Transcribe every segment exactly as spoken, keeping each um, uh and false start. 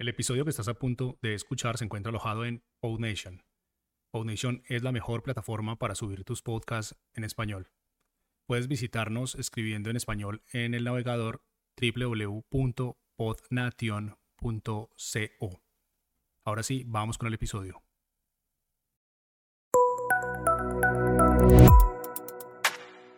El episodio que estás a punto de escuchar se encuentra alojado en PodNation. PodNation es la mejor plataforma para subir tus podcasts en español. Puedes visitarnos escribiendo en español en el navegador doble u doble u doble u punto podnation punto co. Ahora sí, vamos con el episodio.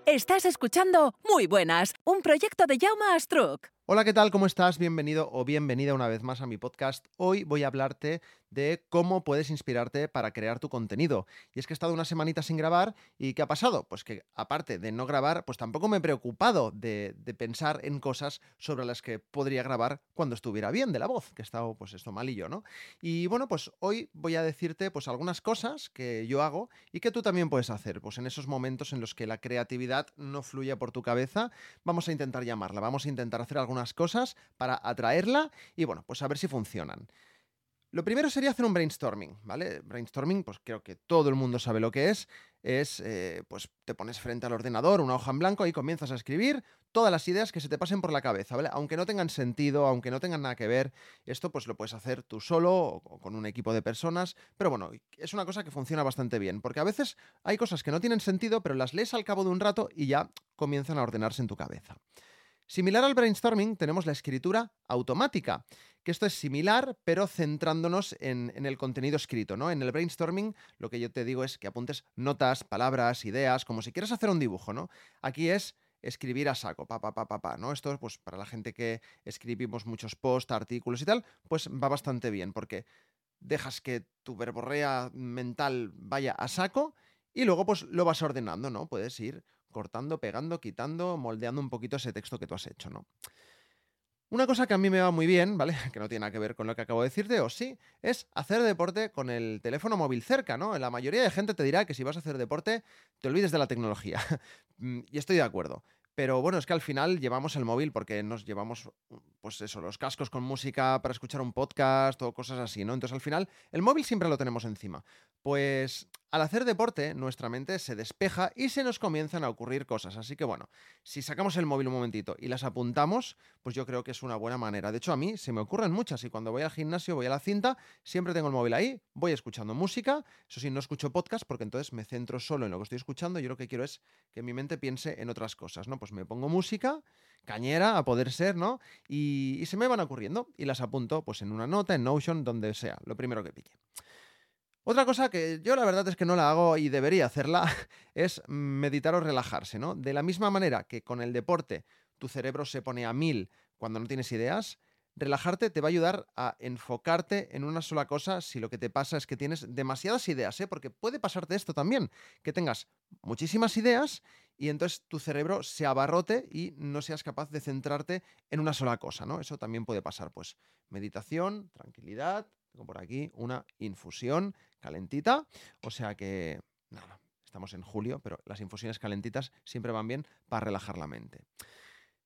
Estás escuchando Muy Buenas, un proyecto de Jaume Astruc. Hola, ¿qué tal? ¿Cómo estás? Bienvenido o bienvenida una vez más a mi podcast. Hoy voy a hablarte de cómo puedes inspirarte para crear tu contenido. Y es que he estado una semanita sin grabar y ¿qué ha pasado? Pues que aparte de no grabar, pues tampoco me he preocupado de, de pensar en cosas sobre las que podría grabar cuando estuviera bien de la voz, que he estado pues esto mal y yo, ¿no? Y bueno, pues hoy voy a decirte pues algunas cosas que yo hago y que tú también puedes hacer. Pues en esos momentos en los que la creatividad no fluye por tu cabeza, vamos a intentar llamarla, vamos a intentar hacer algunas cosas para atraerla y bueno, pues a ver si funcionan. Lo primero sería hacer un brainstorming, ¿vale? Brainstorming, pues creo que todo el mundo sabe lo que es. Es, eh, pues te pones frente al ordenador, una hoja en blanco y comienzas a escribir todas las ideas que se te pasen por la cabeza, ¿vale? Aunque no tengan sentido, aunque no tengan nada que ver, esto pues lo puedes hacer tú solo o con un equipo de personas, pero bueno, es una cosa que funciona bastante bien, porque a veces hay cosas que no tienen sentido, pero las lees al cabo de un rato y ya comienzan a ordenarse en tu cabeza. Similar al brainstorming, tenemos la escritura automática, que esto es similar, pero centrándonos en, en el contenido escrito, ¿no? En el brainstorming, lo que yo te digo es que apuntes notas, palabras, ideas, como si quieras hacer un dibujo, ¿no? Aquí es escribir a saco, pa, pa, pa, pa, pa, ¿no? Esto, pues, para la gente que escribimos muchos posts, artículos y tal, pues va bastante bien, porque dejas que tu verborrea mental vaya a saco y luego, pues, lo vas ordenando, ¿no? Puedes ir cortando, pegando, quitando, moldeando un poquito ese texto que tú has hecho, ¿no? Una cosa que a mí me va muy bien, ¿vale? Que no tiene nada que ver con lo que acabo de decirte, o sí, es hacer deporte con el teléfono móvil cerca, ¿no? La mayoría de gente te dirá que si vas a hacer deporte, te olvides de la tecnología. Y estoy de acuerdo. Pero bueno, es que al final llevamos el móvil porque nos llevamos, pues eso, los cascos con música para escuchar un podcast o cosas así, ¿no? Entonces al final el móvil siempre lo tenemos encima. Pues al hacer deporte nuestra mente se despeja y se nos comienzan a ocurrir cosas. Así que bueno, si sacamos el móvil un momentito y las apuntamos, pues yo creo que es una buena manera. De hecho a mí se me ocurren muchas y cuando voy al gimnasio, voy a la cinta, siempre tengo el móvil ahí, voy escuchando música. Eso sí, no escucho podcast porque entonces me centro solo en lo que estoy escuchando y yo lo que quiero es que mi mente piense en otras cosas, ¿no? Pues me pongo música, cañera, a poder ser, ¿no? Y, y se me van ocurriendo y las apunto pues en una nota, en Notion, donde sea, lo primero que pille. Otra cosa que yo la verdad es que no la hago y debería hacerla es meditar o relajarse, ¿no? De la misma manera que con el deporte tu cerebro se pone a mil cuando no tienes ideas, relajarte te va a ayudar a enfocarte en una sola cosa si lo que te pasa es que tienes demasiadas ideas, ¿eh? Porque puede pasarte esto también, que tengas muchísimas ideas y entonces tu cerebro se abarrote y no seas capaz de centrarte en una sola cosa, ¿no? Eso también puede pasar, pues meditación, tranquilidad, tengo por aquí una infusión calentita, o sea que, nada, estamos en julio, pero las infusiones calentitas siempre van bien para relajar la mente.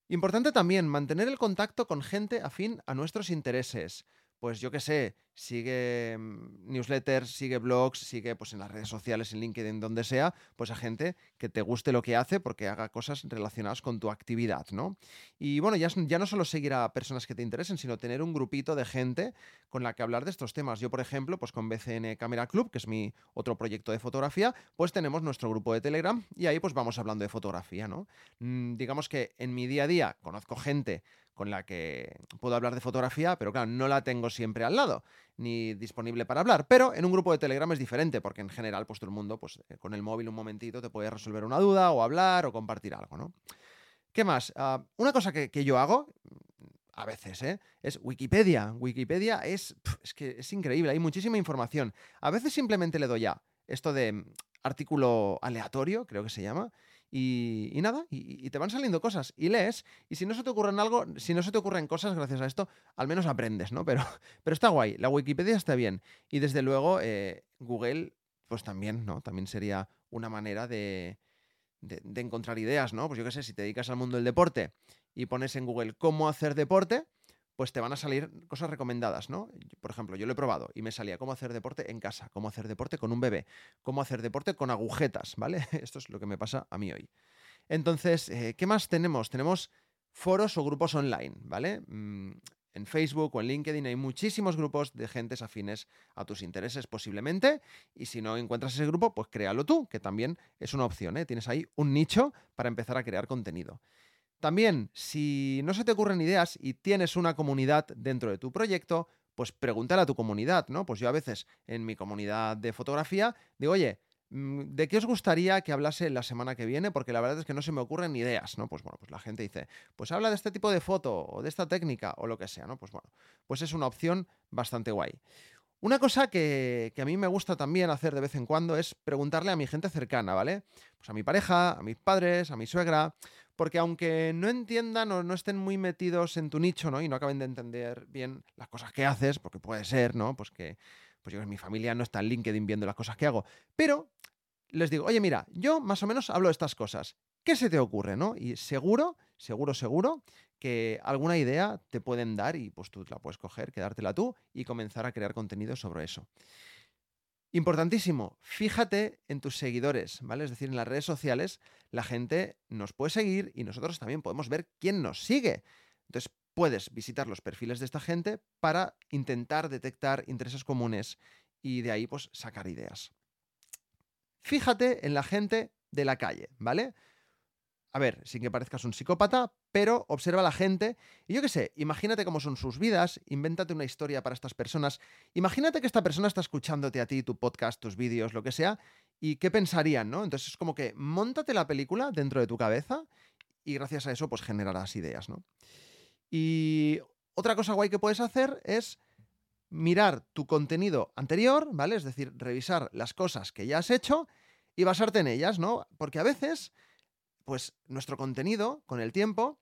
Importante también mantener el contacto con gente afín a nuestros intereses. Pues yo qué sé, sigue newsletters, sigue blogs, sigue pues en las redes sociales, en LinkedIn, donde sea, pues a gente que te guste lo que hace porque haga cosas relacionadas con tu actividad, ¿no? Y bueno, ya, ya no solo seguir a personas que te interesen, sino tener un grupito de gente con la que hablar de estos temas. Yo, por ejemplo, pues con B C N Camera Club, que es mi otro proyecto de fotografía, pues tenemos nuestro grupo de Telegram y ahí pues vamos hablando de fotografía, ¿no? Mm, digamos que en mi día a día conozco gente con la que puedo hablar de fotografía, pero claro, no la tengo siempre al lado, ni disponible para hablar. Pero en un grupo de Telegram es diferente, porque en general, pues todo el mundo, pues con el móvil un momentito te puede resolver una duda, o hablar, o compartir algo, ¿no? ¿Qué más? Uh, una cosa que, que yo hago, a veces, ¿eh? Es Wikipedia. Wikipedia es, pff, es que es increíble, hay muchísima información. A veces simplemente le doy a esto de artículo aleatorio, creo que se llama, Y, y nada, y, y te van saliendo cosas, y lees, y si no se te ocurren algo, si no se te ocurren cosas gracias a esto, al menos aprendes, ¿no? Pero, pero está guay, la Wikipedia está bien, y desde luego eh, Google, pues también, ¿no? También sería una manera de, de, de encontrar ideas, ¿no? Pues yo qué sé, si te dedicas al mundo del deporte y pones en Google cómo hacer deporte, pues te van a salir cosas recomendadas, ¿no? Por ejemplo, yo lo he probado y me salía cómo hacer deporte en casa, cómo hacer deporte con un bebé, cómo hacer deporte con agujetas, ¿vale? Esto es lo que me pasa a mí hoy. Entonces, eh, ¿qué más tenemos? Tenemos foros o grupos online, ¿vale? Mm, en Facebook o en LinkedIn hay muchísimos grupos de gentes afines a tus intereses posiblemente, y si no encuentras ese grupo, pues créalo tú, que también es una opción, ¿eh? Tienes ahí un nicho para empezar a crear contenido. También, si no se te ocurren ideas y tienes una comunidad dentro de tu proyecto, pues pregúntale a tu comunidad, ¿no? Pues yo a veces en mi comunidad de fotografía digo, oye, ¿de qué os gustaría que hablase la semana que viene? Porque la verdad es que no se me ocurren ideas, ¿no? Pues bueno, pues la gente dice, pues habla de este tipo de foto o de esta técnica o lo que sea, ¿no? Pues bueno, pues es una opción bastante guay. Una cosa que, que a mí me gusta también hacer de vez en cuando es preguntarle a mi gente cercana, ¿vale? Pues a mi pareja, a mis padres, a mi suegra, porque aunque no entiendan o no estén muy metidos en tu nicho, ¿no? Y no acaben de entender bien las cosas que haces, porque puede ser, ¿no? Pues que pues yo, mi familia no está en LinkedIn viendo las cosas que hago, pero les digo, oye, mira, yo más o menos hablo de estas cosas. ¿Qué se te ocurre, no? Y seguro, seguro, seguro que alguna idea te pueden dar y pues tú la puedes coger, quedártela tú y comenzar a crear contenido sobre eso. Importantísimo, fíjate en tus seguidores, ¿vale? Es decir, en las redes sociales la gente nos puede seguir y nosotros también podemos ver quién nos sigue. Entonces puedes visitar los perfiles de esta gente para intentar detectar intereses comunes y de ahí pues sacar ideas. Fíjate en la gente de la calle, ¿vale? A ver, sin que parezcas un psicópata, pero observa a la gente y yo qué sé, imagínate cómo son sus vidas, invéntate una historia para estas personas, imagínate que esta persona está escuchándote a ti, tu podcast, tus vídeos, lo que sea, y qué pensarían, ¿no? Entonces es como que móntate la película dentro de tu cabeza y gracias a eso pues generarás ideas, ¿no? Y otra cosa guay que puedes hacer es mirar tu contenido anterior, ¿vale? Es decir, revisar las cosas que ya has hecho y basarte en ellas, ¿no? Porque a veces pues nuestro contenido, con el tiempo,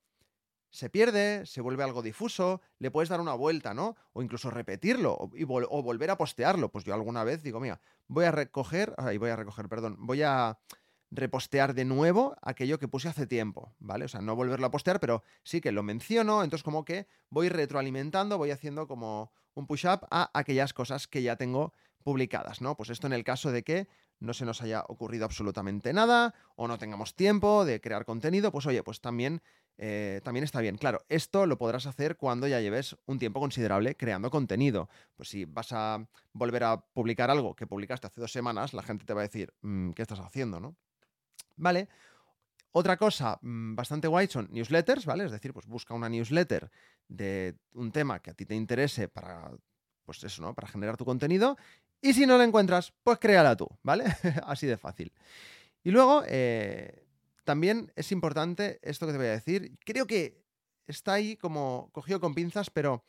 se pierde, se vuelve algo difuso, le puedes dar una vuelta, ¿no? O incluso repetirlo, o, y vol- o volver a postearlo. Pues yo alguna vez digo, mira, voy a recoger, ay, voy a recoger, perdón, voy a repostear de nuevo aquello que puse hace tiempo, ¿vale? O sea, no volverlo a postear, pero sí que lo menciono, entonces como que voy retroalimentando, voy haciendo como un push-up a aquellas cosas que ya tengo publicadas, ¿no? Pues esto en el caso de que no se nos haya ocurrido absolutamente nada o no tengamos tiempo de crear contenido, pues oye, pues también, eh, también está bien. Claro, esto lo podrás hacer cuando ya lleves un tiempo considerable creando contenido. Pues si vas a volver a publicar algo que publicaste hace dos semanas, la gente te va a decir, mmm, ¿qué estás haciendo, no? ¿Vale? Otra cosa mmm, bastante guay son newsletters, ¿vale? Es decir, pues busca una newsletter de un tema que a ti te interese para, pues eso, ¿no? Para generar tu contenido. Y si no la encuentras, pues créala tú, ¿vale? Así de fácil. Y luego, eh, también es importante esto que te voy a decir. Creo que está ahí como cogido con pinzas, pero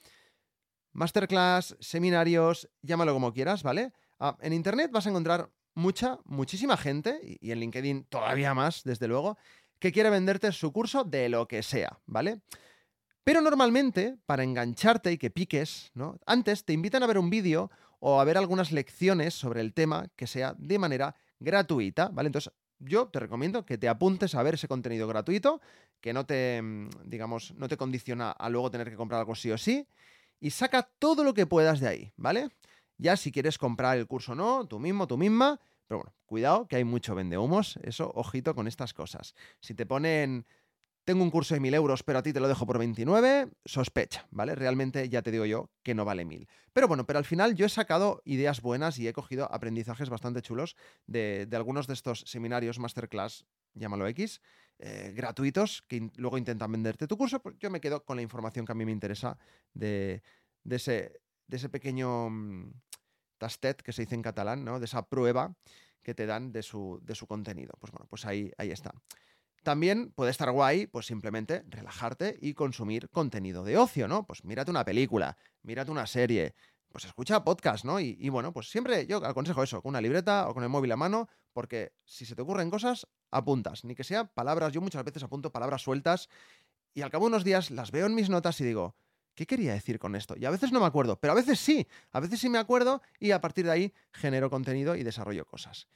masterclass, seminarios, llámalo como quieras, ¿vale? Ah, en Internet vas a encontrar mucha, muchísima gente, y en LinkedIn todavía más, desde luego, que quiere venderte su curso de lo que sea, ¿vale? Pero normalmente, para engancharte y que piques, ¿no? Antes te invitan a ver un vídeo o a ver algunas lecciones sobre el tema que sea de manera gratuita, ¿vale? Entonces, yo te recomiendo que te apuntes a ver ese contenido gratuito, que no te, digamos, no te condiciona a luego tener que comprar algo sí o sí, y saca todo lo que puedas de ahí, ¿vale? Ya si quieres comprar el curso o no, tú mismo, tú misma, pero bueno, cuidado que hay mucho vendehumos, eso, ojito con estas cosas. Si te ponen, tengo un curso de mil euros, pero a ti te lo dejo por veintinueve, sospecha, ¿vale? Realmente ya te digo yo que no vale mil. Pero bueno, pero al final yo he sacado ideas buenas y he cogido aprendizajes bastante chulos de, de algunos de estos seminarios, masterclass, llámalo X, eh, gratuitos, que in- luego intentan venderte tu curso, pues yo me quedo con la información que a mí me interesa de, de, ese, de ese pequeño mm, tastet, que se dice en catalán, ¿no? De esa prueba que te dan de su, de su contenido. Pues bueno, pues ahí, ahí está. También puede estar guay, pues simplemente relajarte y consumir contenido de ocio, ¿no? Pues mírate una película, mírate una serie, pues escucha podcast, ¿no? Y, y bueno, pues siempre yo aconsejo eso, con una libreta o con el móvil a mano, porque si se te ocurren cosas, apuntas. Ni que sea palabras, yo muchas veces apunto palabras sueltas y al cabo de unos días las veo en mis notas y digo, ¿qué quería decir con esto? Y a veces no me acuerdo, pero a veces sí, a veces sí me acuerdo y a partir de ahí genero contenido y desarrollo cosas.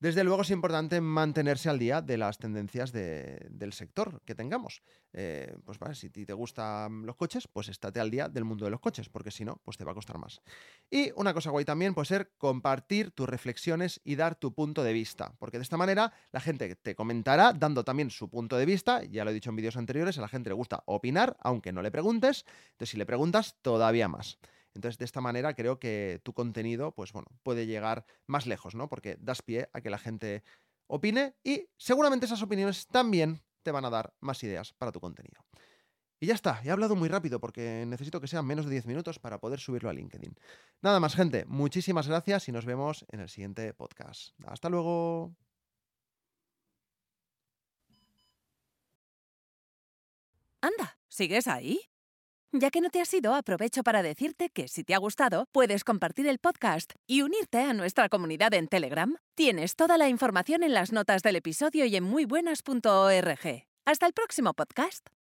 Desde luego es importante mantenerse al día de las tendencias de, del sector que tengamos. Eh, pues vale, si te gustan los coches, pues estate al día del mundo de los coches, porque si no, pues te va a costar más. Y una cosa guay también puede ser compartir tus reflexiones y dar tu punto de vista, porque de esta manera la gente te comentará dando también su punto de vista. Ya lo he dicho en vídeos anteriores, a la gente le gusta opinar, aunque no le preguntes. Entonces, si le preguntas, todavía más. Entonces, de esta manera creo que tu contenido, pues bueno, puede llegar más lejos, ¿no? Porque das pie a que la gente opine y seguramente esas opiniones también te van a dar más ideas para tu contenido. Y ya está, he hablado muy rápido porque necesito que sean menos de diez minutos para poder subirlo a LinkedIn. Nada más, gente, muchísimas gracias y nos vemos en el siguiente podcast. ¡Hasta luego! Anda, ¿sigues ahí? Ya que no te has ido, aprovecho para decirte que si te ha gustado, puedes compartir el podcast y unirte a nuestra comunidad en Telegram. Tienes toda la información en las notas del episodio y en muy buenas punto org. ¡Hasta el próximo podcast!